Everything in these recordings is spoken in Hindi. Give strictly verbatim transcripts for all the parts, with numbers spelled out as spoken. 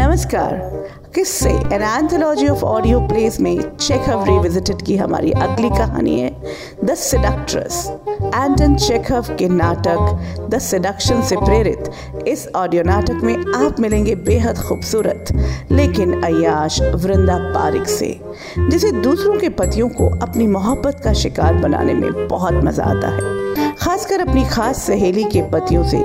नमस्कार, किस्से an anthology of audio plays में चेखव रिविजिटेड की हमारी अगली कहानी है द सेडक्ट्रेस। एंटन चेखव के नाटक द सेडक्शन से प्रेरित इस ऑडियो नाटक में आप मिलेंगे बेहद खूबसूरत लेकिन अय्याश वृंदा पारेख से, जिसे दूसरों के पतियों को अपनी मोहब्बत का शिकार बनाने में बहुत मजा आता है। खासकर अपनी खास सहेली के पतियों से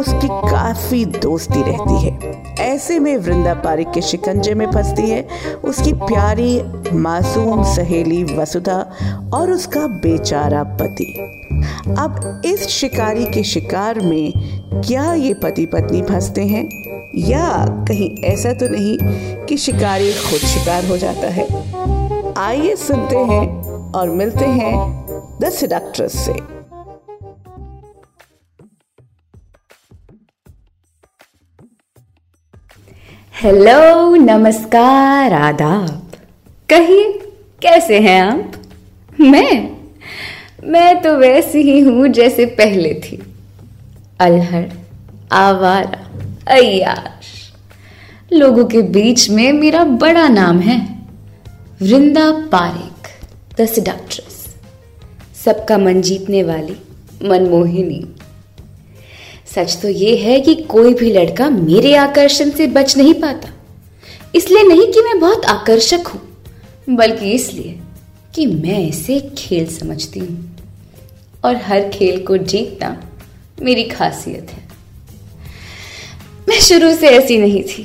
उसकी काफ़ी दोस्ती रहती है। ऐसे में वृंदा पारेख के शिकंजे में फंसती है उसकी प्यारी मासूम सहेली वसुधा और उसका बेचारा पति। अब इस शिकारी के शिकार में क्या ये पति पत्नी फंसते हैं, या कहीं ऐसा तो नहीं कि शिकारी खुद शिकार हो जाता है? आइए सुनते हैं और मिलते हैं द सेडक्ट्रेस से। हेलो, नमस्कार, आदाब, कहिए कैसे हैं आप? मैं मैं तो वैसी ही हूँ जैसे पहले थी, अलहड़, आवारा, अय्याश। लोगों के बीच में मेरा बड़ा नाम है, वृंदा पारेख, द सेडक्ट्रेस, सबका मन जीतने वाली मनमोहिनी। सच तो ये है कि कोई भी लड़का मेरे आकर्षण से बच नहीं पाता, इसलिए नहीं कि मैं बहुत आकर्षक हूँ, बल्कि इसलिए कि मैं इसे खेल समझती हूँ और हर खेल को जीतना मेरी खासियत है। मैं शुरू से ऐसी नहीं थी,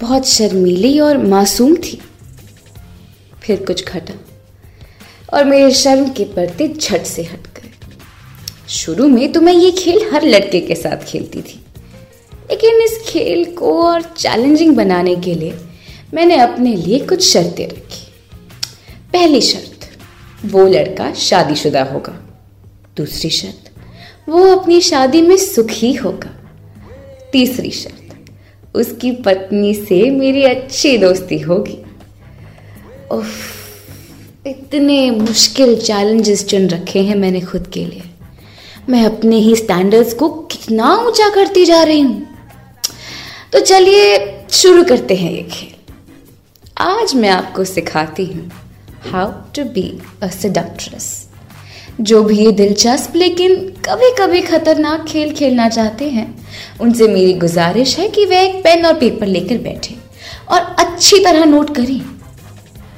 बहुत शर्मीली और मासूम थी। फिर कुछ घटा और मेरे शर्म के पर्दे झट से हट गए। शुरू में तो मैं ये खेल हर लड़के के साथ खेलती थी, लेकिन इस खेल को और चैलेंजिंग बनाने के लिए मैंने अपने लिए कुछ शर्तें रखी। पहली शर्त, वो लड़का शादीशुदा होगा। दूसरी शर्त, वो अपनी शादी में सुखी होगा। तीसरी शर्त, उसकी पत्नी से मेरी अच्छी दोस्ती होगी। उफ, इतने मुश्किल चैलेंजेस चुन रखे हैं मैंने खुद के लिए। मैं अपने ही स्टैंडर्ड्स को कितना ऊंचा करती जा रही हूँ। तो चलिए शुरू करते हैं ये खेल। आज मैं आपको सिखाती हूँ how to be a seductress. जो भी ये दिलचस्प लेकिन कभी कभी खतरनाक खेल खेलना चाहते हैं, उनसे मेरी गुजारिश है कि वे एक पेन और पेपर लेकर बैठें और अच्छी तरह नोट करें,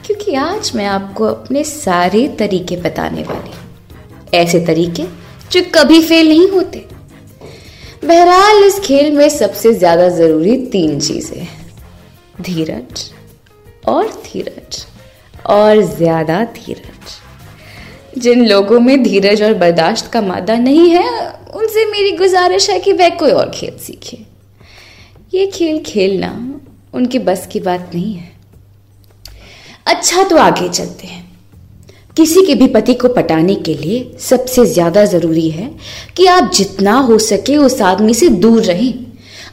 क्योंकि आज मैं आपको अपने सारे तरीके बताने वाली हूँ, ऐसे तरीके जो कभी फेल नहीं होते। बहरहाल, इस खेल में सबसे ज्यादा जरूरी तीन चीजें, धीरज और धीरज और ज्यादा धीरज। जिन लोगों में धीरज और बर्दाश्त का मादा नहीं है, उनसे मेरी गुजारिश है कि वह कोई और खेल सीखे। ये खेल खेलना उनके बस की बात नहीं है। अच्छा, तो आगे चलते हैं। किसी के भी पति को पटाने के लिए सबसे ज्यादा जरूरी है कि आप जितना हो सके उस आदमी से दूर रहें,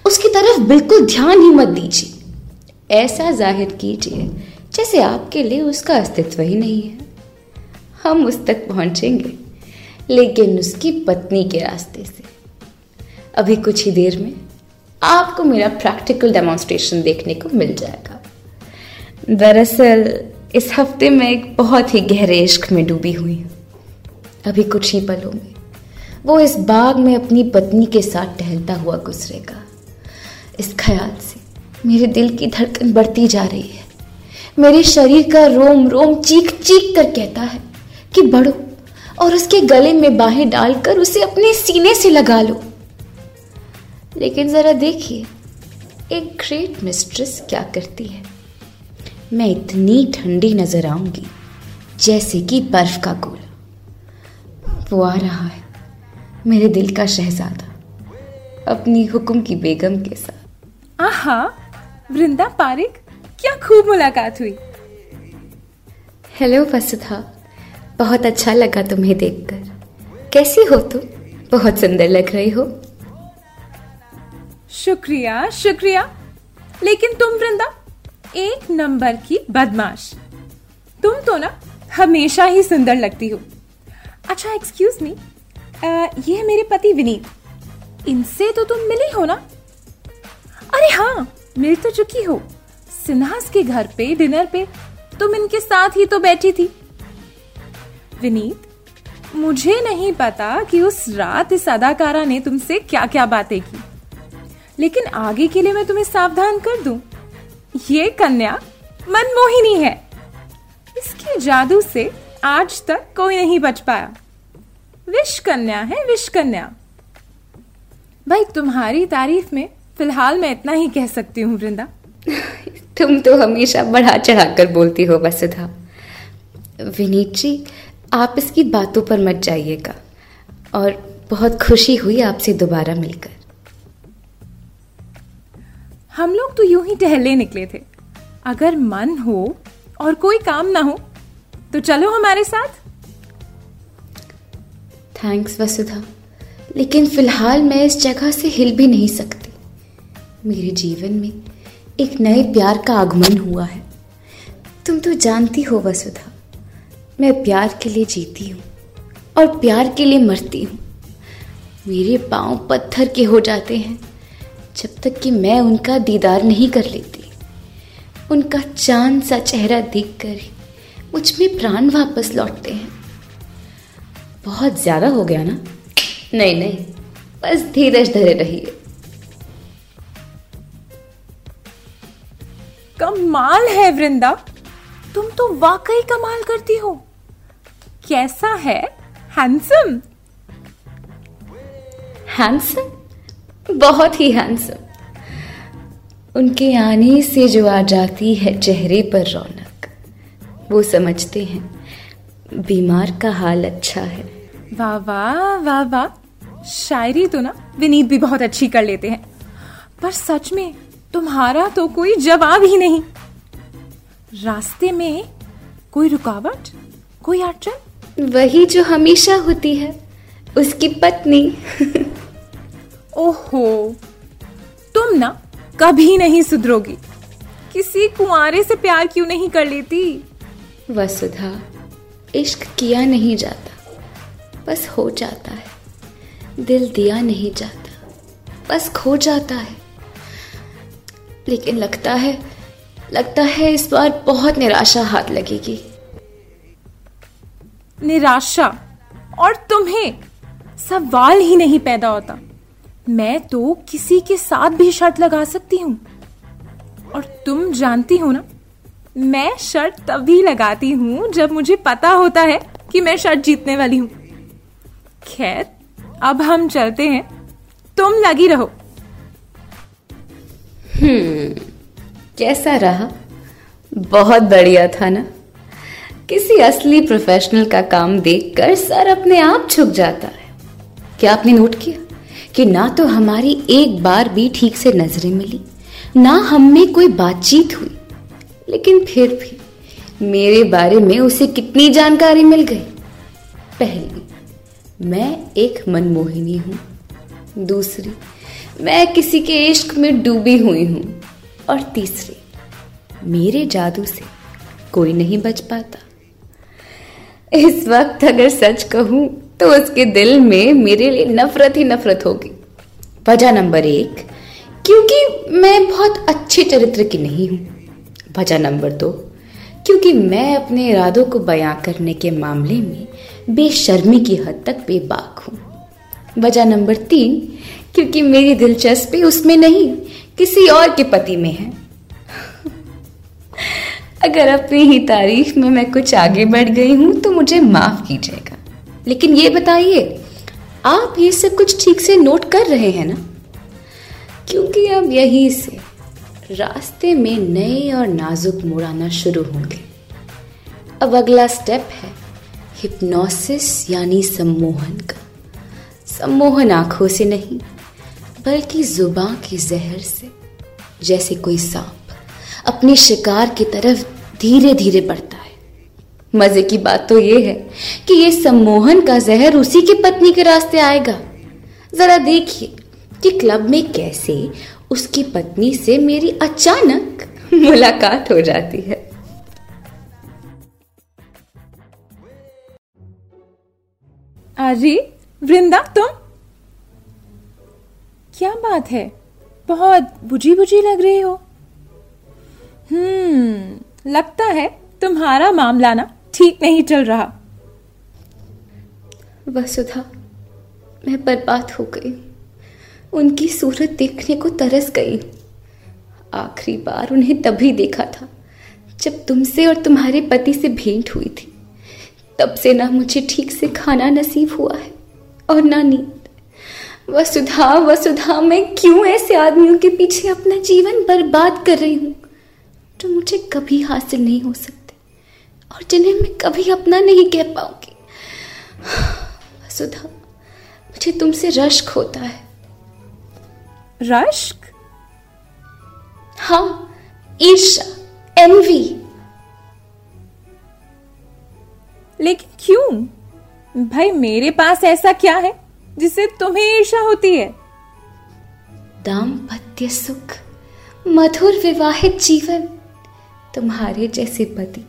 उसकी तरफ बिल्कुल ध्यान ही मत दीजिए। ऐसा जाहिर कीजिए जैसे आपके लिए उसका अस्तित्व ही नहीं है। हम उस तक पहुंचेंगे, लेकिन उसकी पत्नी के रास्ते से। अभी कुछ ही देर में आपको मेरा प्रैक्टिकल डेमोन्स्ट्रेशन देखने को मिल जाएगा। दरअसल इस हफ्ते मैं एक बहुत ही गहरे इश्क में डूबी हुई हूँ। अभी कुछ ही पलों में वो इस बाग में अपनी पत्नी के साथ टहलता हुआ गुजरेगा। इस ख्याल से मेरे दिल की धड़कन बढ़ती जा रही है। मेरे शरीर का रोम रोम चीख चीख कर कहता है कि बढ़ो और उसके गले में बाहें डालकर उसे अपने सीने से लगा लो। लेकिन जरा देखिए, एक ग्रेट मिस्ट्रेस क्या करती है। मैं इतनी ठंडी नजर आऊंगी जैसे कि बर्फ का गोला। वो आ रहा है, मेरे दिल का शहजादा, अपनी हुक्म की बेगम के साथ। आहा, वृंदा पारेख, क्या खूब मुलाकात हुई। हेलो वसुधा, बहुत अच्छा लगा तुम्हें देखकर। कैसी हो तुम? बहुत सुंदर लग रही हो। शुक्रिया शुक्रिया, लेकिन तुम वृंदा एक नंबर की बदमाश। तुम तो ना हमेशा ही सुंदर लगती हो। अच्छा एक्सक्यूज मी, ये है मेरे पति विनीत, इनसे तो तुम मिली हो ना? अरे हाँ, मिल तो चुकी हो। सिन्हास के घर पे डिनर पे तुम इनके साथ ही तो बैठी थी। विनीत, मुझे नहीं पता कि उस रात इस अदाकारा ने तुमसे क्या क्या बातें की, लेकिन आगे के लिए मैं तुम्हें सावधान कर दूं, ये कन्या मनमोहिनी है। इसके जादू से आज तक कोई नहीं बच पाया। विश कन्या है, विश कन्या। भाई तुम्हारी तारीफ में फिलहाल मैं इतना ही कह सकती हूँ वृंदा। तुम तो हमेशा बढ़ा चढ़ा कर बोलती हो वसुधा। विनीत जी, आप इसकी बातों पर मत जाइएगा, और बहुत खुशी हुई आपसे दोबारा मिलकर। हम लोग तो यूं ही टहले निकले थे। अगर मन हो और कोई काम ना हो तो चलो हमारे साथ। थैंक्स वसुधा, लेकिन फिलहाल मैं इस जगह से हिल भी नहीं सकती। मेरे जीवन में एक नए प्यार का आगमन हुआ है। तुम तो जानती हो वसुधा, मैं प्यार के लिए जीती हूँ और प्यार के लिए मरती हूँ। मेरे पाँव पत्थर के हो जाते हैं जब तक कि मैं उनका दीदार नहीं कर लेती। उनका चांद सा चेहरा देखकर ही मुझ में प्राण वापस लौटते हैं। बहुत ज़्यादा हो गया ना? नहीं नहीं, बस धीरज धरे रहिए। कमाल है वृंदा, तुम तो वाकई कमाल करती हो। कैसा है हैंडसम? हैंडसम, बहुत ही हैंडसम। उनके आने से जो आ जाती है चेहरे पर रौनक, वो समझते हैं बीमार का हाल अच्छा है। वाह वाह वाह वाह, शायरी तो ना विनीत भी बहुत अच्छी कर लेते हैं, पर सच में तुम्हारा तो कोई जवाब ही नहीं। रास्ते में कोई रुकावट, कोई अड़चन? वही जो हमेशा होती है, उसकी पत्नी। ओहो, तुम ना कभी नहीं सुधरोगी। किसी कुंवारे से प्यार क्यों नहीं कर लेती? वसुधा, इश्क किया नहीं जाता, बस हो जाता है। दिल दिया नहीं जाता, बस खो जाता है। लेकिन लगता है लगता है इस बार बहुत निराशा हाथ लगेगी। निराशा? और तुम्हें सवाल ही नहीं पैदा होता। मैं तो किसी के साथ भी शर्त लगा सकती हूँ, और तुम जानती हो ना, मैं शर्त तभी लगाती हूँ जब मुझे पता होता है कि मैं शर्त जीतने वाली हूँ। खैर, अब हम चलते हैं, तुम लगी रहो। हम्म, कैसा रहा? बहुत बढ़िया था ना? किसी असली प्रोफेशनल का काम देखकर सर अपने आप झुक जाता है। क्या आपने नोट किया कि ना तो हमारी एक बार भी ठीक से नजरें मिली, ना हम में कोई बातचीत हुई, लेकिन फिर भी मेरे बारे में उसे कितनी जानकारी मिल गई। पहली, मैं एक मनमोहिनी हूँ। दूसरी, मैं किसी के इश्क में डूबी हुई हूँ। और तीसरी, मेरे जादू से कोई नहीं बच पाता। इस वक्त अगर सच कहूँ तो उसके दिल में मेरे लिए नफरत ही नफरत होगी। वजह नंबर एक, क्योंकि मैं बहुत अच्छे चरित्र की नहीं हूँ। वजह नंबर दो, क्योंकि मैं अपने इरादों को बयां करने के मामले में बेशर्मी की हद तक बेबाक हूँ। वजह नंबर तीन, क्योंकि मेरी दिलचस्पी उसमें नहीं, किसी और के पति में है। अगर अपनी ही तारीफ में मैं कुछ आगे बढ़ गई हूं तो मुझे माफ कीजिएगा, लेकिन ये बताइए, आप ये सब कुछ ठीक से नोट कर रहे हैं ना? क्योंकि अब यहीं से रास्ते में नए और नाजुक मोड़ आना शुरू होंगे। अब अगला स्टेप है हिप्नोसिस, यानी सम्मोहन का। सम्मोहन आंखों से नहीं, बल्कि जुबान के जहर से। जैसे कोई सांप अपने शिकार की तरफ धीरे धीरे बढ़ता है। मजे की बात तो ये है कि ये सम्मोहन का जहर उसी की पत्नी के रास्ते आएगा। जरा देखिए कि क्लब में कैसे उसकी पत्नी से मेरी अचानक मुलाकात हो जाती है। अरे वृंदा तुम, क्या बात है, बहुत बुझी बुझी लग रही हो। हम्म लगता है तुम्हारा मामला ना ठीक नहीं चल रहा। वसुधा, मैं बर्बाद हो गई, उनकी सूरत देखने को तरस गई। आखिरी बार उन्हें तभी देखा था जब तुमसे और तुम्हारे पति से भेंट हुई थी। तब से ना मुझे ठीक से खाना नसीब हुआ है और ना नींद। वसुधा वसुधा, मैं क्यों ऐसे आदमियों के पीछे अपना जीवन बर्बाद कर रही हूँ जो मुझे कभी हासिल नहीं हो सकते और जिन्हें मैं कभी अपना नहीं कह पाऊंगी। वसुधा, मुझे तुमसे रश्क होता है। रश्क? हाँ, ईर्ष्या, एनवी। लेकिन क्यों भाई, मेरे पास ऐसा क्या है जिससे तुम्हें ईर्ष्या होती है? दाम्पत्य सुख, मधुर विवाहित जीवन, तुम्हारे जैसे पति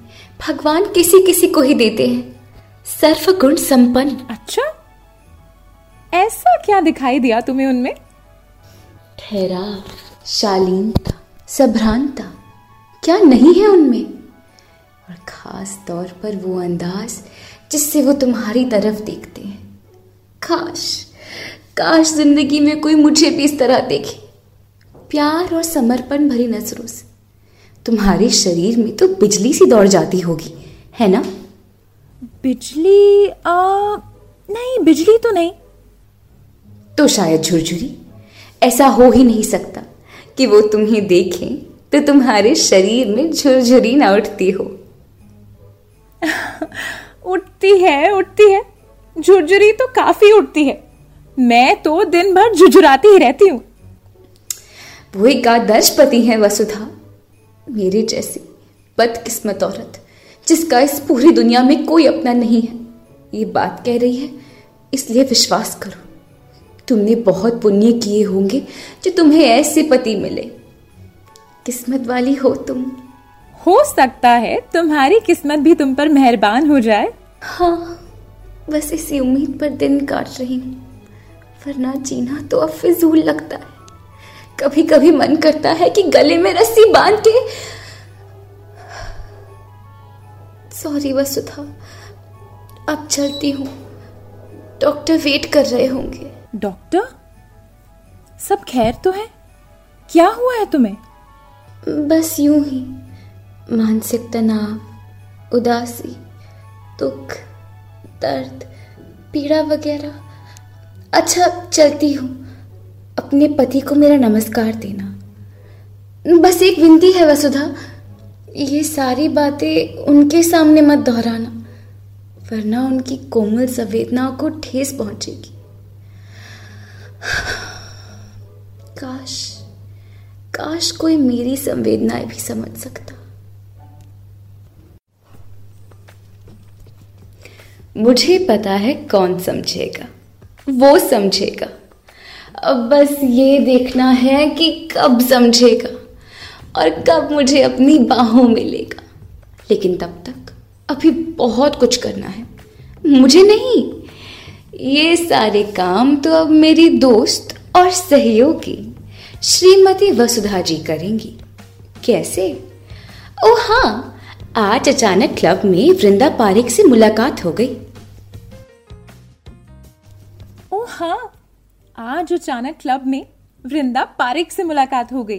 भगवान किसी किसी को ही देते हैं, सर्व गुण संपन्न। अच्छा, ऐसा क्या दिखाई दिया तुम्हें उनमें? ठहराव, शालीनता, सभ्रांता, क्या नहीं है उनमें। और खास तौर पर वो अंदाज जिससे वो तुम्हारी तरफ देखते हैं। काश काश जिंदगी में कोई मुझे भी इस तरह देखे, प्यार और समर्पण भरी नजरों से। तुम्हारे शरीर में तो बिजली सी दौड़ जाती होगी, है ना? बिजली? आ, नहीं, बिजली तो नहीं। तो शायद झुरझुरी। ऐसा हो ही नहीं सकता कि वो तुम्हें देखें तो तुम्हारे शरीर में झुरझुरी ना उठती हो। उठती है, उठती है, झुरझुरी तो काफी उठती है। मैं तो दिन भर झुरझुराती ही रहती हूँ। वो एक आदर्श पति है वसुधा, मेरे जैसी बदकिस्मत औरत जिसका इस पूरी दुनिया में कोई अपना नहीं है। ये बात कह रही है इसलिए विश्वास करो, तुमने बहुत पुण्य किए होंगे जो तुम्हें ऐसे पति मिले। किस्मत वाली हो तुम। हो सकता है तुम्हारी किस्मत भी तुम पर मेहरबान हो जाए। हाँ, बस इसी उम्मीद पर दिन काट रही हूँ, वरना जीना तो अब फिजूल लगता है। कभी कभी मन करता है कि गले में रस्सी बांध के। सॉरी वसुधा, अब चलती हूँ, डॉक्टर वेट कर रहे होंगे। डॉक्टर? सब खैर तो है? क्या हुआ है तुम्हें? बस यूं ही, मानसिक तनाव, उदासी, दुख, दर्द, पीड़ा वगैरह। अच्छा, चलती हूँ, अपने पति को मेरा नमस्कार देना। बस एक विनती है वसुधा, ये सारी बातें उनके सामने मत दोहराना, वरना उनकी कोमल संवेदनाओं को ठेस पहुंचेगी। काश काश कोई मेरी संवेदनाएं भी समझ सकता। मुझे पता है कौन समझेगा, वो समझेगा। अब बस ये देखना है कि कब समझेगा और कब मुझे अपनी बाहों में लेगा। लेकिन तब तक अभी बहुत कुछ करना है मुझे। नहीं, ये सारे काम तो अब मेरी दोस्त और सहयोगी श्रीमती वसुधा जी करेंगी। कैसे? ओ हाँ, आज अचानक क्लब में वृंदा पारेख से मुलाकात हो गई। ओ हाँ, आज अचानक क्लब में वृंदा पारेख से मुलाकात हो गई।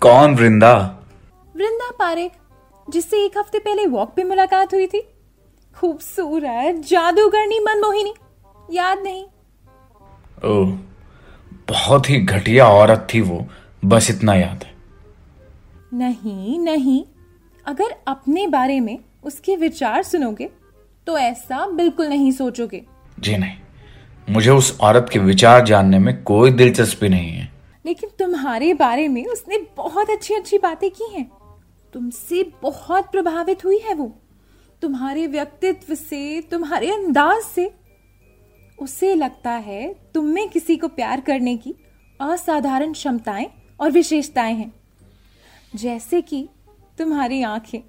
कौन वृंदा? वृंदा पारेख, जिससे एक हफ्ते पहले वॉक पे मुलाकात हुई थी। खूबसूरत, जादूगरनी, मनमोहिनी, याद नहीं? ओ, बहुत ही घटिया औरत थी वो, बस इतना याद है। नहीं नहीं, अगर अपने बारे में उसके विचार सुनोगे तो ऐसा बिल्कुल नहीं सोचोगे। जी नहीं, मुझे उस औरत के विचार जानने में कोई दिलचस्पी नहीं है। लेकिन तुम्हारे बारे में उसने बहुत अच्छी अच्छी बातें की हैं। तुमसे बहुत प्रभावित हुई है वो, तुम्हारे व्यक्तित्व से, तुम्हारे अंदाज से। उसे लगता है तुम में किसी को प्यार करने की असाधारण क्षमताएं और विशेषताएं हैं, जैसे कि तुम्हारी आंखें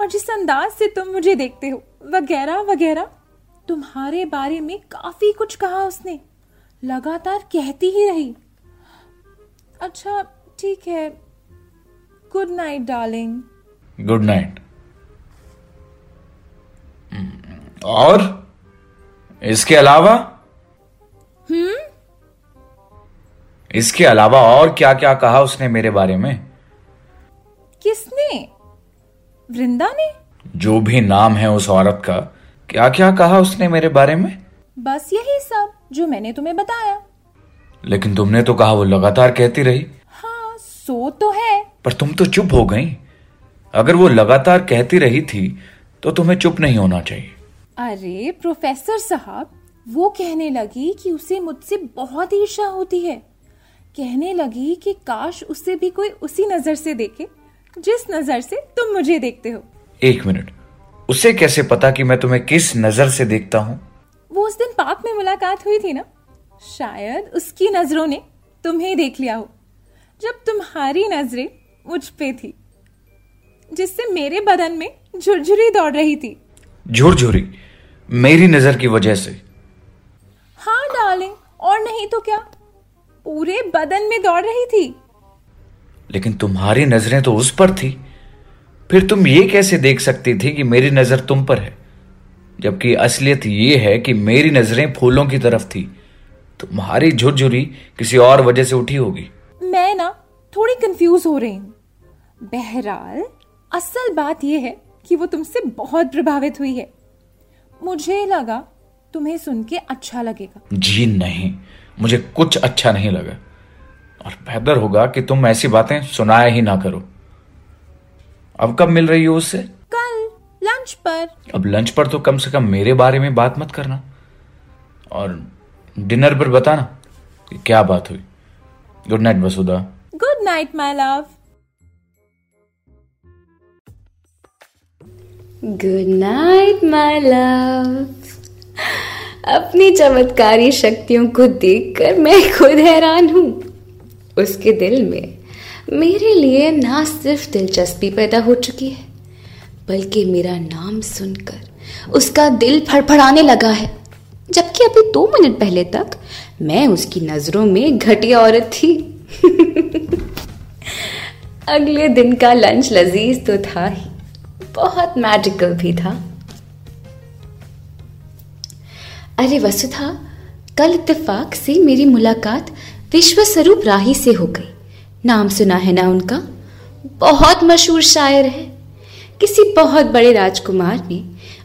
और जिस अंदाज से तुम मुझे देखते हो, वगैरह वगैरह। तुम्हारे बारे में काफी कुछ कहा उसने, लगातार कहती ही रही। अच्छा ठीक है, good night darling. Good night. और इसके अलावा हम्म इसके अलावा और क्या क्या कहा उसने मेरे बारे में? किसने? वृंदा ने? जो भी नाम है उस औरत का, क्या क्या कहा उसने मेरे बारे में? बस यही सब जो मैंने तुम्हें बताया। लेकिन तुमने तो कहा वो लगातार कहती रही। हाँ सो तो है, पर तुम तो चुप हो गई। अगर वो लगातार कहती रही थी तो तुम्हें चुप नहीं होना चाहिए। अरे प्रोफेसर साहब, वो कहने लगी कि उसे मुझसे बहुत ईर्ष्या होती है। कहने लगी कि काश उसे भी कोई उसी नजर से देखे जिस नजर से तुम मुझे देखते हो। एक मिनट, उसे कैसे पता कि मैं तुम्हें किस नजर से देखता हूँ? वो उस दिन पार्क में मुलाकात हुई थी ना, शायद उसकी नजरों ने तुम्हें देख लिया हो जब तुम्हारी नजरें मुझ पे थी, जिससे मेरे बदन में झुरझुरी दौड़ रही थी। झुरझुरी मेरी नजर की वजह से? हाँ डार्लिंग, और नहीं तो क्या, पूरे बदन में दौड़ रही थी। लेकिन तुम्हारी नजरें तो उस पर थी, फिर तुम ये कैसे देख सकती थी कि मेरी नजर तुम पर है, जबकि असलियत ये है कि मेरी नजरें फूलों की तरफ थी, तुम्हारी झुरझुरी किसी और वजह से उठी होगी। मैं ना थोड़ी कंफ्यूज हो रही हूँ। बहरहाल असल बात यह है कि वो तुमसे बहुत प्रभावित हुई है। मुझे लगा तुम्हें सुन के अच्छा लगेगा। जी नहीं, मुझे कुछ अच्छा नहीं लगा, और बेहतर होगा कि तुम ऐसी बातें सुनाया ही ना करो। अब कब मिल रही हो उससे? कल लंच पर। अब लंच पर तो कम से कम मेरे बारे में बात मत करना, और डिनर पर बताना कि क्या बात हुई। Good night Vasudha. Good night my love. Good night my love. अपनी चमत्कारी शक्तियों को देखकर मैं खुद हैरान हूँ। उसके दिल में मेरे लिए ना सिर्फ दिलचस्पी पैदा हो चुकी है, बल्कि मेरा नाम सुनकर उसका दिल फड़फड़ाने लगा है, जबकि अभी दो मिनट पहले तक मैं उसकी नजरों में घटिया औरत थी। अगले दिन का लंच लजीज तो था ही, बहुत मैजिकल भी था। अरे वसुधा, कल इत्तेफाक से मेरी मुलाकात विश्वस्वरूप राही से हो गई। नाम सुना है ना उनका? बहुत मशहूर शायर है। किसी बहुत बड़े राजकुमार ने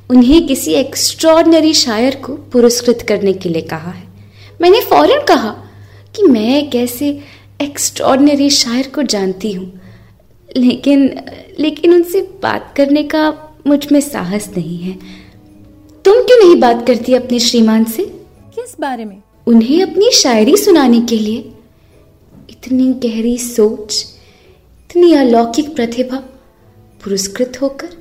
उन्हें किसी एक्स्ट्रॉर्डनरी शायर को पुरस्कृत करने के लिए कहा है। मैंने फौरन कहा कि मैं कैसे एक्स्ट्रॉर्डनरी शायर को जानती हूँ, लेकिन लेकिन उनसे बात करने का मुझ में साहस नहीं है। तुम क्यों नहीं बात करती अपने श्रीमान से? किस बारे में? उन्हें अपनी शायरी सुनाने के लिए। इतनी गहरी सोच, इतनी अलौकिक प्रतिभा पुरस्कृत होकर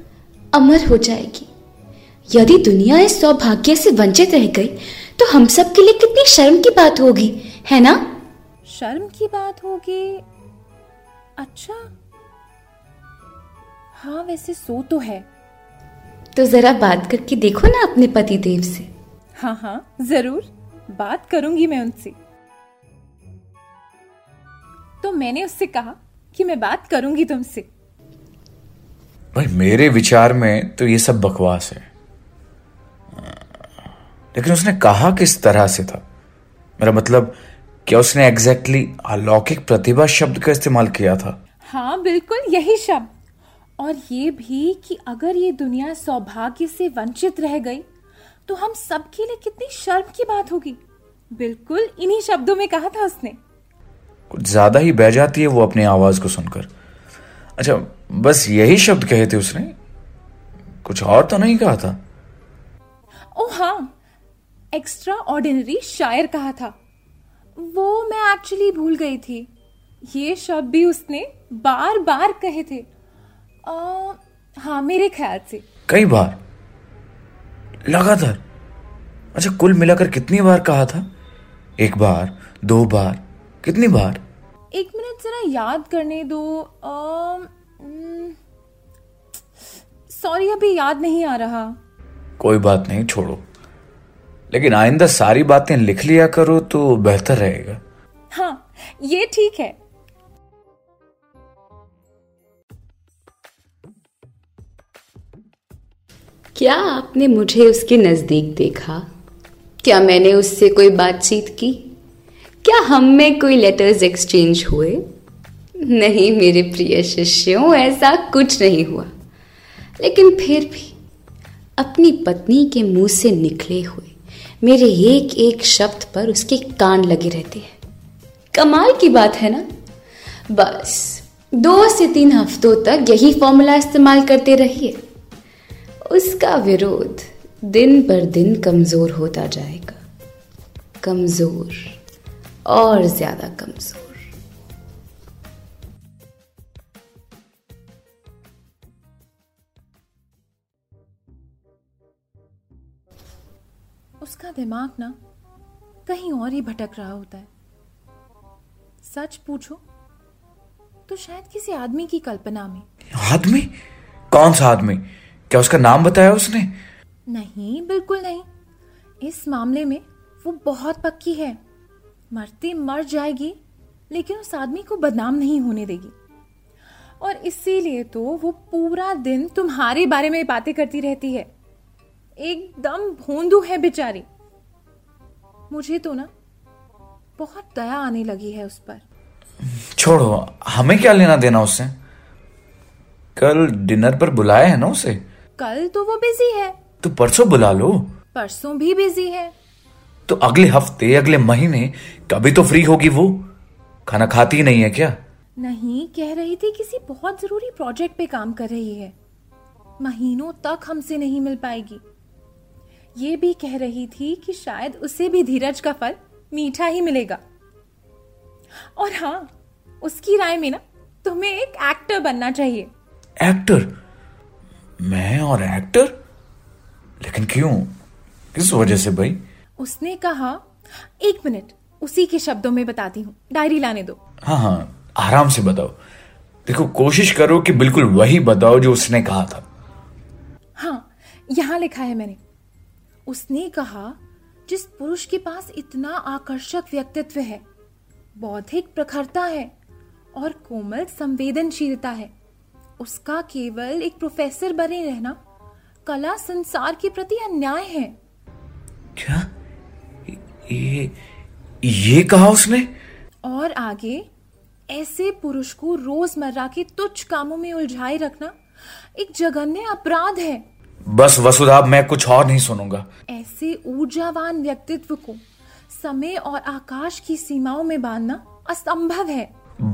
अमर हो जाएगी। यदि दुनिया इस सौभाग्य से वंचित रह गई तो हम सब के लिए कितनी शर्म की बात होगी, है ना? शर्म की बात होगी। अच्छा हाँ, वैसे सो तो है। तो जरा बात करके देखो ना अपने पति देव से। हाँ हाँ जरूर, बात करूंगी मैं उनसे। तो मैंने उससे कहा कि मैं बात करूंगी तुमसे। भाई मेरे विचार में तो ये सब बकवास है, लेकिन उसने कहा किस तरह से था? मेरा मतलब क्या उसने एग्जैक्टली अलौकिक प्रतिभा शब्द का इस्तेमाल किया था? हाँ बिल्कुल यही शब्द, और ये भी कि अगर ये दुनिया सौभाग्य से वंचित रह गई तो हम सब के लिए कितनी शर्म की बात होगी। बिल्कुल इन्हीं शब्दों में कहा था उसने। कुछ ज्यादा ही बह जाती है वो अपनी आवाज को सुनकर। अच्छा बस यही शब्द कहे थे उसने, कुछ और तो नहीं कहा था? ओ हाँ, एक्स्ट्रा ऑर्डिनरी शायर कहा था। वो मैं एक्चुअली भूल गई थी। ये शब्द भी उसने बार बार कहे थे। आ, हाँ मेरे ख्याल से कई बार लगातार। अच्छा कुल मिलाकर कितनी बार कहा था? एक बार, दो बार, कितनी बार? एक मिनट जरा याद करने दो। सॉरी अभी याद नहीं आ रहा। कोई बात नहीं, छोड़ो। लेकिन आइंदा सारी बातें लिख लिया करो तो बेहतर रहेगा। हाँ, ये ठीक है। क्या आपने मुझे उसके नजदीक देखा? क्या मैंने उससे कोई बातचीत की? क्या हम में कोई लेटर्स एक्सचेंज हुए? नहीं मेरे प्रिय शिष्यों, ऐसा कुछ नहीं हुआ। लेकिन फिर भी अपनी पत्नी के मुंह से निकले हुए मेरे एक एक शब्द पर उसके कान लगे रहते हैं। कमाल की बात है ना। बस दो से तीन हफ्तों तक यही फॉर्मूला इस्तेमाल करते रहिए। उसका विरोध दिन पर दिन कमजोर होता जाएगा, कमजोर और ज्यादा कमजोर। उसका दिमाग ना कहीं और ही भटक रहा होता है। सच पूछो तो शायद किसी आदमी की कल्पना में। आदमी? कौन सा आदमी? क्या उसका नाम बताया उसने? नहीं, बिल्कुल नहीं। इस मामले में वो बहुत पक्की है। मरती मर जाएगी लेकिन उस आदमी को बदनाम नहीं होने देगी। और इसीलिए तो वो पूरा दिन तुम्हारे बारे में बातें करती रहती है। एकदम भोंदू है बेचारी। मुझे तो ना बहुत दया आने लगी है उस पर। छोड़ो, हमें क्या लेना देना उससे? कल डिनर पर बुलाया है ना उसे। कल तो वो बिजी है। तो परसों बुला लो। परसों भी बिजी है। तो अगले हफ्ते, अगले महीने कभी तो फ्री होगी वो। खाना खाती नहीं है क्या? नहीं, कह रही थी किसी बहुत जरूरी प्रोजेक्ट पे काम कर रही है। महीनों तक हमसे नहीं मिल पाएगी। ये भी कह रही थी कि शायद उसे भी धीरज का फल मीठा ही मिलेगा। और हाँ, उसकी राय में ना तुम्हें एक एक्टर बनना चाहिए। एक्टर? मैं और एक्टर? लेकिन क्यों, किस वजह से भाई? उसने कहा, एक मिनट, उसी के शब्दों में बताती हूँ, डायरी लाने दो। हाँ हाँ, आराम से बताओ। देखो, कोशिश करो कि बिल्कुल वही बताओ जो उसने कहा था। हाँ, यहाँ लिखा है मैंने। उसने कहा, जिस पुरुष के पास इतना आकर्षक व्यक्तित्व है, बौद्धिक प्रखरता है और कोमल संवेदनशीलता है, उसका केवल एक प्रोफेसर बने रहना कला संसार के प्रति अन्याय है। क्या ये ये कहा उसने? और आगे, ऐसे पुरुष को रोजमर्रा के तुच्छ कामों में उलझाए रखना एक जघन्य अपराध है। बस वसुधा, मैं कुछ और नहीं सुनूंगा। ऐसे ऊर्जावान व्यक्तित्व को समय और आकाश की सीमाओं में बांधना असंभव है।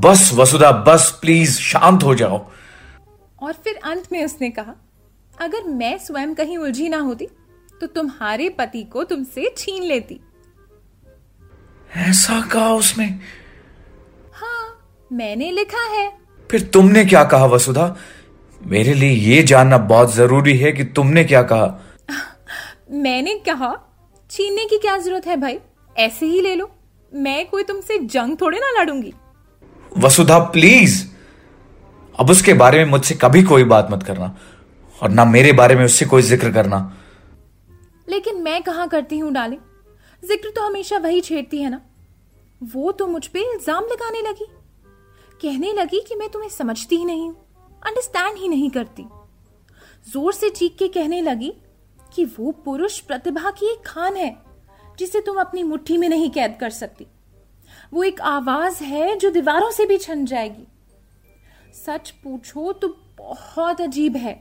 बस वसुधा, बस, प्लीज शांत हो जाओ। और फिर अंत में उसने कहा, अगर मैं स्वयं कहीं उलझी ना होती तो तुम्हारे पति को तुमसे छीन लेती। ऐसा कहा उसने? हाँ, मैंने लिखा है। फिर तुमने क्या कहा वसुधा? मेरे लिए ये जानना बहुत जरूरी है कि तुमने क्या कहा। मैंने कहा, छीनने की क्या जरूरत है भाई, ऐसे ही ले लो। मैं कोई तुमसे जंग थोड़े ना लड़ूंगी। वसुधा प्लीज, अब उसके बारे में मुझसे कभी कोई बात मत करना और ना मेरे बारे में उससे कोई जिक्र करना। लेकिन मैं कहाँ करती हूँ डाले, जिक्र तो हमेशा वही छेड़ती है ना। वो तो मुझ पे इल्जाम लगाने लगी, कहने लगी कि मैं तुम्हें समझती ही नहीं हूँ, अंडरस्टैंड ही नहीं करती। जोर से चीख के कहने लगी कि वो पुरुष प्रतिभा की एक खान है जिसे तुम अपनी मुट्ठी में नहीं कैद कर सकती। वो एक आवाज है जो दीवारों से भी छन जाएगी। सच पूछो तो बहुत अजीब है,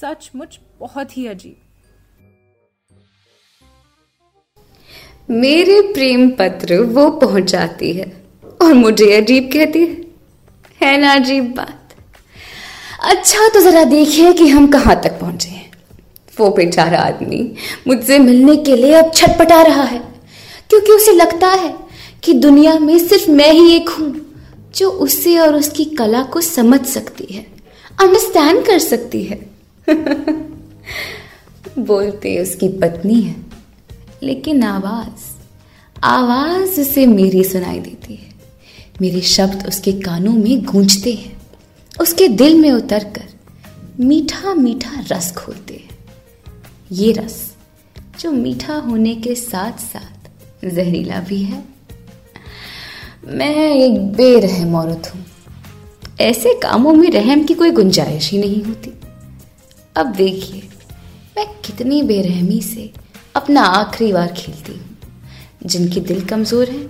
सचमुच बहुत ही अजीब। मेरे प्रेम पत्र वो पहुंचाती है और मुझे अजीब कहती है। है ना अजीब बात। अच्छा तो जरा देखिए कि हम कहां तक पहुंचे हैं। वो बेचारा आदमी मुझसे मिलने के लिए अब छटपटा रहा है क्योंकि उसे लगता है कि दुनिया में सिर्फ मैं ही एक हूं जो उसे और उसकी कला को समझ सकती है, अंडरस्टैंड कर सकती है। बोलते उसकी पत्नी है लेकिन आवाज आवाज उसे मेरी सुनाई देती है। मेरे शब्द उसके कानों में गूंजते हैं, उसके दिल में उतर कर मीठा मीठा रस घोलते हैं। ये रस जो मीठा होने के साथ साथ जहरीला भी है। मैं एक बेरहम औरत हूँ, ऐसे कामों में रहम की कोई गुंजाइश ही नहीं होती। अब देखिए मैं कितनी बेरहमी से अपना आखिरी बार खेलती हूँ। जिनके दिल कमज़ोर हैं,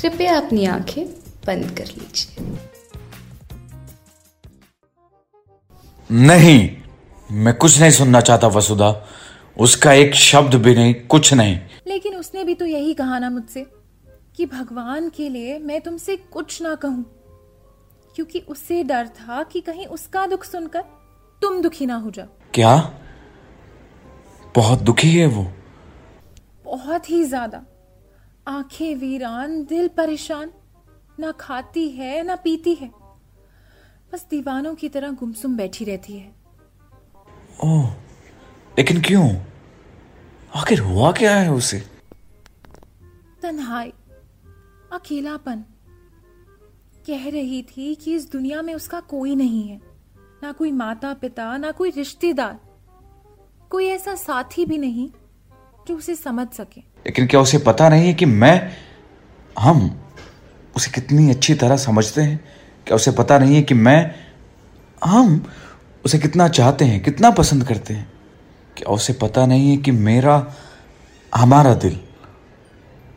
कृपया अपनी आंखें बंद कर लीजिए। नहीं, मैं कुछ नहीं सुनना चाहता वसुधा, उसका एक शब्द भी नहीं, कुछ नहीं। लेकिन उसने भी तो यही कहा ना मुझसे कि भगवान के लिए मैं तुमसे कुछ ना कहूं, क्योंकि उससे डर था कि कहीं उसका दुख सुनकर तुम दुखी ना हो जाओ। क्या बहुत दुखी है वो? बहुत ही ज्यादा। आंखें वीरान, दिल परेशान, ना खाती है ना पीती है, बस दीवानों की तरह गुमसुम बैठी रहती है। ओह, लेकिन क्यों? आखिर हुआ क्या है उसे? तन्हाई, अकेलापन। कह रही थी कि इस दुनिया में उसका कोई नहीं है, ना कोई माता पिता, ना कोई रिश्तेदार, कोई ऐसा साथी भी नहीं जो उसे समझ सके। लेकिन क्या उसे पता नहीं है कि मैं हम उसे कितनी अच्छी तरह समझते हैं? क्या उसे पता नहीं है कि मैं हम उसे कितना चाहते हैं, कितना पसंद करते हैं? क्या उसे पता नहीं है कि मेरा हमारा दिल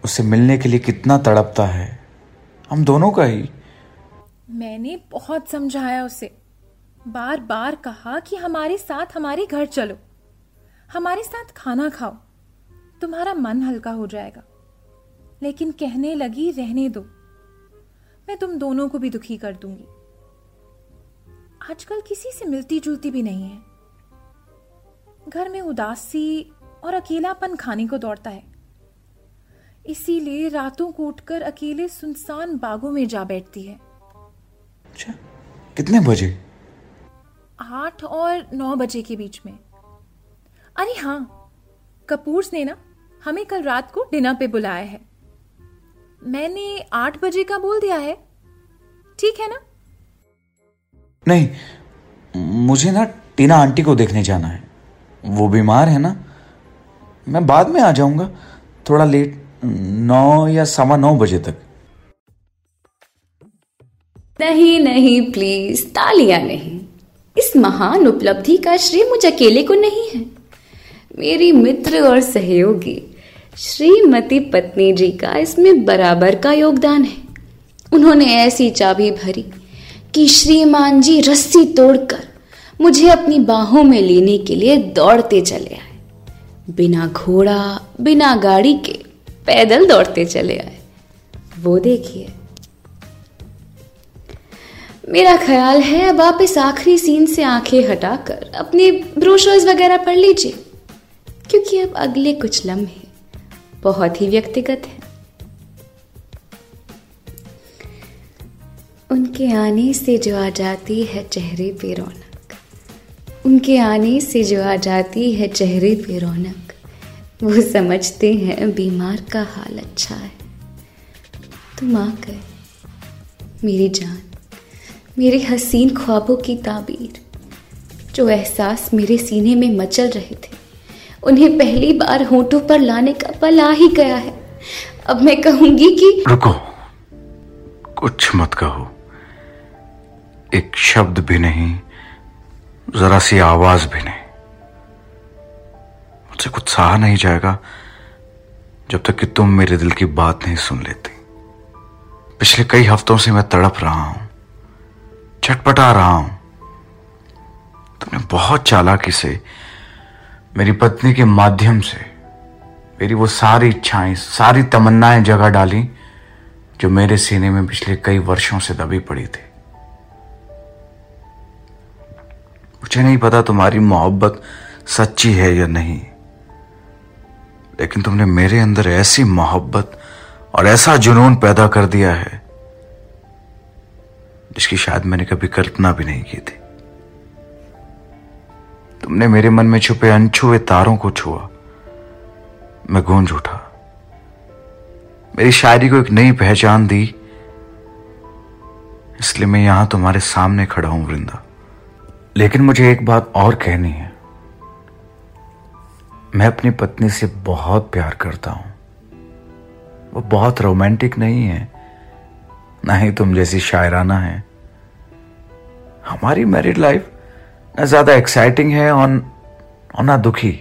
उसे मिलने के लिए कितना तड़पता है, हम दोनों का ही? मैंने बहुत समझाया उसे, बार बार कहा कि हमारे साथ हमारे घर चलो, हमारे साथ खाना खाओ, तुम्हारा मन हल्का हो जाएगा। लेकिन कहने लगी रहने दो, मैं तुम दोनों को भी दुखी कर दूंगी। आजकल किसी से मिलती जुलती भी नहीं है, घर में उदासी और अकेलापन खाने को दौड़ता है, इसीलिए रातों को उठकर अकेले सुनसान बागों में जा बैठती है। अच्छा, कितने बजे? आठ और नौ बजे के बीच में। अरे हाँ, कपूर्स ने ना हमें कल रात को डिनर पे बुलाया है, मैंने आठ बजे का बोल दिया है, ठीक है ना? नहीं, मुझे ना टीना आंटी को देखने जाना है, वो बीमार है ना। मैं बाद में आ जाऊंगा, थोड़ा लेट, नौ या सवा नौ बजे तक। नहीं नहीं प्लीज, तालियां नहीं। इस महान उपलब्धि का श्रेय मुझे अकेले को नहीं है, मेरी मित्र और सहयोगी श्रीमती पत्नी जी का इसमें बराबर का योगदान है। उन्होंने ऐसी चाबी भरी कि श्रीमान जी रस्सी तोड़कर मुझे अपनी बाहों में लेने के लिए दौड़ते चले आए, बिना घोड़ा बिना गाड़ी के पैदल दौड़ते चले आए। वो देखिए। मेरा ख्याल है अब आप इस आखिरी सीन से आंखें हटाकर अपने ब्रोशर्स वगैरह पढ़ लीजिए, क्योंकि अब अगले कुछ लम्हे बहुत ही व्यक्तिगत हैं। उनके आने से जो आ जाती है चेहरे पे रौनक, उनके आने से जो आ जाती है चेहरे पे रौनक, वो समझते हैं बीमार का हाल अच्छा है। तुम आ गए मेरी जान, मेरे हसीन ख्वाबों की ताबीर। जो एहसास मेरे सीने में मचल रहे थे, उन्हें पहली बार होंठों पर लाने का पल आ ही गया है। अब मैं कहूंगी कि रुको, कुछ मत कहो, एक शब्द भी नहीं, जरा सी आवाज भी नहीं। मुझसे कुछ सहा नहीं जाएगा जब तक कि तुम मेरे दिल की बात नहीं सुन लेती। पिछले कई हफ्तों से मैं तड़प रहा हूं, छटपटा रहा हूं। तुमने बहुत चालाकी से मेरी पत्नी के माध्यम से मेरी वो सारी इच्छाएं, सारी तमन्नाएं जगह डाली जो मेरे सीने में पिछले कई वर्षों से दबी पड़ी थी। मुझे नहीं पता तुम्हारी मोहब्बत सच्ची है या नहीं, लेकिन तुमने मेरे अंदर ऐसी मोहब्बत और ऐसा जुनून पैदा कर दिया है जिसकी शायद मैंने कभी कल्पना भी नहीं की थी। तुमने मेरे मन में छुपे अनछुए तारों को छुआ, मैं गूंज उठा। मेरी शायरी को एक नई पहचान दी, इसलिए मैं यहां तुम्हारे सामने खड़ा हूं वृंदा। लेकिन मुझे एक बात और कहनी है, मैं अपनी पत्नी से बहुत प्यार करता हूँ। वो बहुत रोमांटिक नहीं है, ना ही तुम जैसी शायराना है। हमारी मैरिड लाइफ ना ज्यादा एक्साइटिंग है और ना दुखी,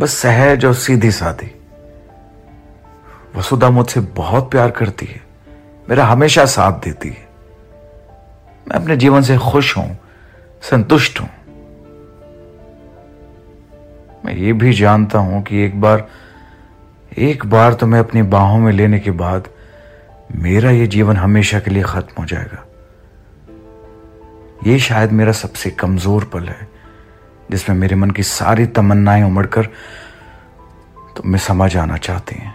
बस सहज और सीधी सादी। वसुधा मुझसे बहुत प्यार करती है, मेरा हमेशा साथ देती है। मैं अपने जीवन से खुश हूं, संतुष्ट हूं। मैं ये भी जानता हूं कि एक बार एक बार तुम्हें अपनी बाहों में लेने के बाद मेरा ये जीवन हमेशा के लिए खत्म हो जाएगा। ये शायद मेरा सबसे कमजोर पल है, जिसमें मेरे मन की सारी तमन्नाएं उमड़कर तुम में समा जाना चाहती हैं।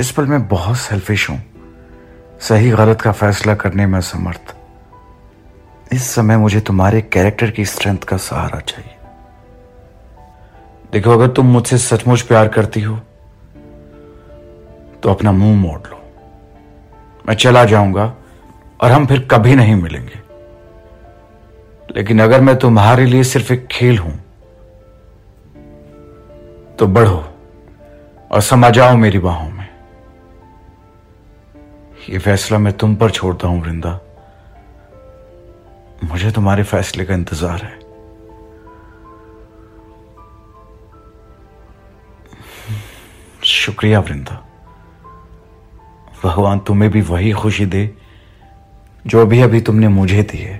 इस पल मैं बहुत सेल्फिश हूं, सही गलत का फैसला करने में असमर्थ। इस समय मुझे तुम्हारे कैरेक्टर की स्ट्रेंथ का सहारा चाहिए। देखो, अगर तुम मुझसे सचमुच प्यार करती हो तो अपना मुंह मोड़ लो। मैं चला जाऊंगा और हम फिर कभी नहीं मिलेंगे। लेकिन अगर मैं तुम्हारे लिए सिर्फ एक खेल हूं तो बढ़ो और समा जाओ मेरी बाहों में। ये फैसला मैं तुम पर छोड़ता हूं वृंदा। मुझे तुम्हारे फैसले का इंतजार है। शुक्रिया वृंदा। भगवान तुम्हें भी वही खुशी दे जो अभी अभी तुमने मुझे दी है।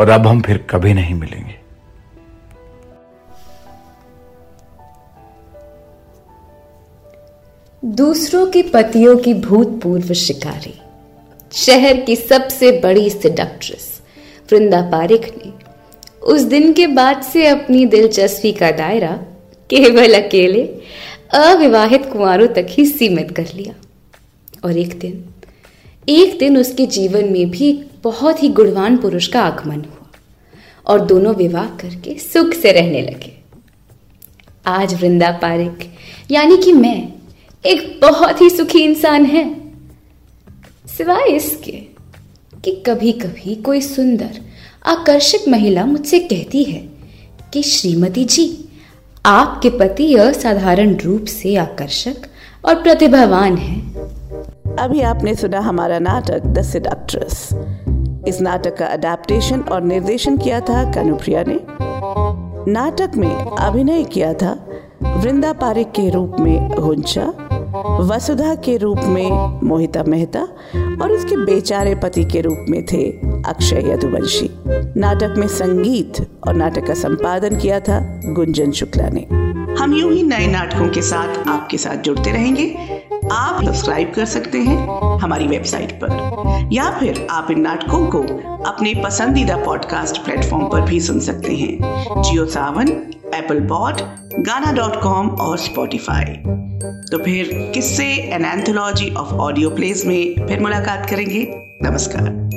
और अब हम फिर कभी नहीं मिलेंगे। दूसरों की पतियों की भूतपूर्व शिकारी, शहर की सबसे बड़ी सिडक्ट्रेस वृंदा पारेख ने उस दिन के बाद से अपनी दिलचस्पी का दायरा केवल अकेले अविवाहित कुंवारों तक ही सीमित कर लिया। और एक दिन एक दिन उसके जीवन में भी एक बहुत ही गुणवान पुरुष का आगमन हुआ और दोनों विवाह करके सुख से रहने लगे। आज वृंदा पारेख यानी कि मैं एक बहुत ही सुखी इंसान है, सिवाय इसके कि कभी कभी कोई सुंदर आकर्षक महिला मुझसे कहती है कि श्रीमती जी, आपके पति असाधारण रूप से आकर्षक और प्रतिभावान हैं। अभी आपने सुना हमारा नाटक द सेडक्ट्रेस। इस नाटक का अडैप्टेशन और निर्देशन किया था कनुप्रिया ने। नाटक में अभिनय किया था वृंदा पारेख के रूप में गुंचा, वसुधा के रूप में मोहिता मेहता और उसके बेचारे पति के रूप में थे अक्षय यदुवंशी। नाटक में संगीत और नाटक का संपादन किया था गुंजन शुक्ला ने। हम यूं ही नए नाटकों के साथ आपके साथ जुड़ते रहेंगे। आप सब्सक्राइब कर सकते हैं हमारी वेबसाइट पर, या फिर आप इन नाटकों को अपने पसंदीदा पॉडकास्ट प्लेटफॉर्म पर भी सुन सकते हैं, Jio Saavn, Apple pod, Gaana dot com और स्पॉटिफाई। तो फिर किस्से an anthology of audio plays में फिर मुलाकात करेंगे। नमस्कार।